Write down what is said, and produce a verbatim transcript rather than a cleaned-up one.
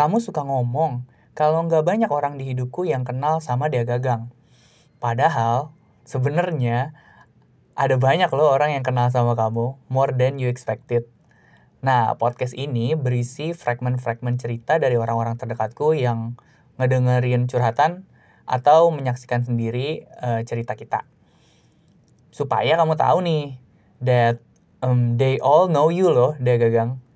Kamu suka ngomong kalau nggak banyak orang di hidupku yang kenal sama Dea Gagang. Padahal sebenarnya ada banyak loh orang yang kenal sama kamu, more than you expected. Nah, podcast ini berisi fragmen-fragmen cerita dari orang-orang terdekatku yang ngedengerin curhatan atau menyaksikan sendiri uh, cerita kita. Supaya kamu tahu nih, that um, they all know you loh, Dea Gagang.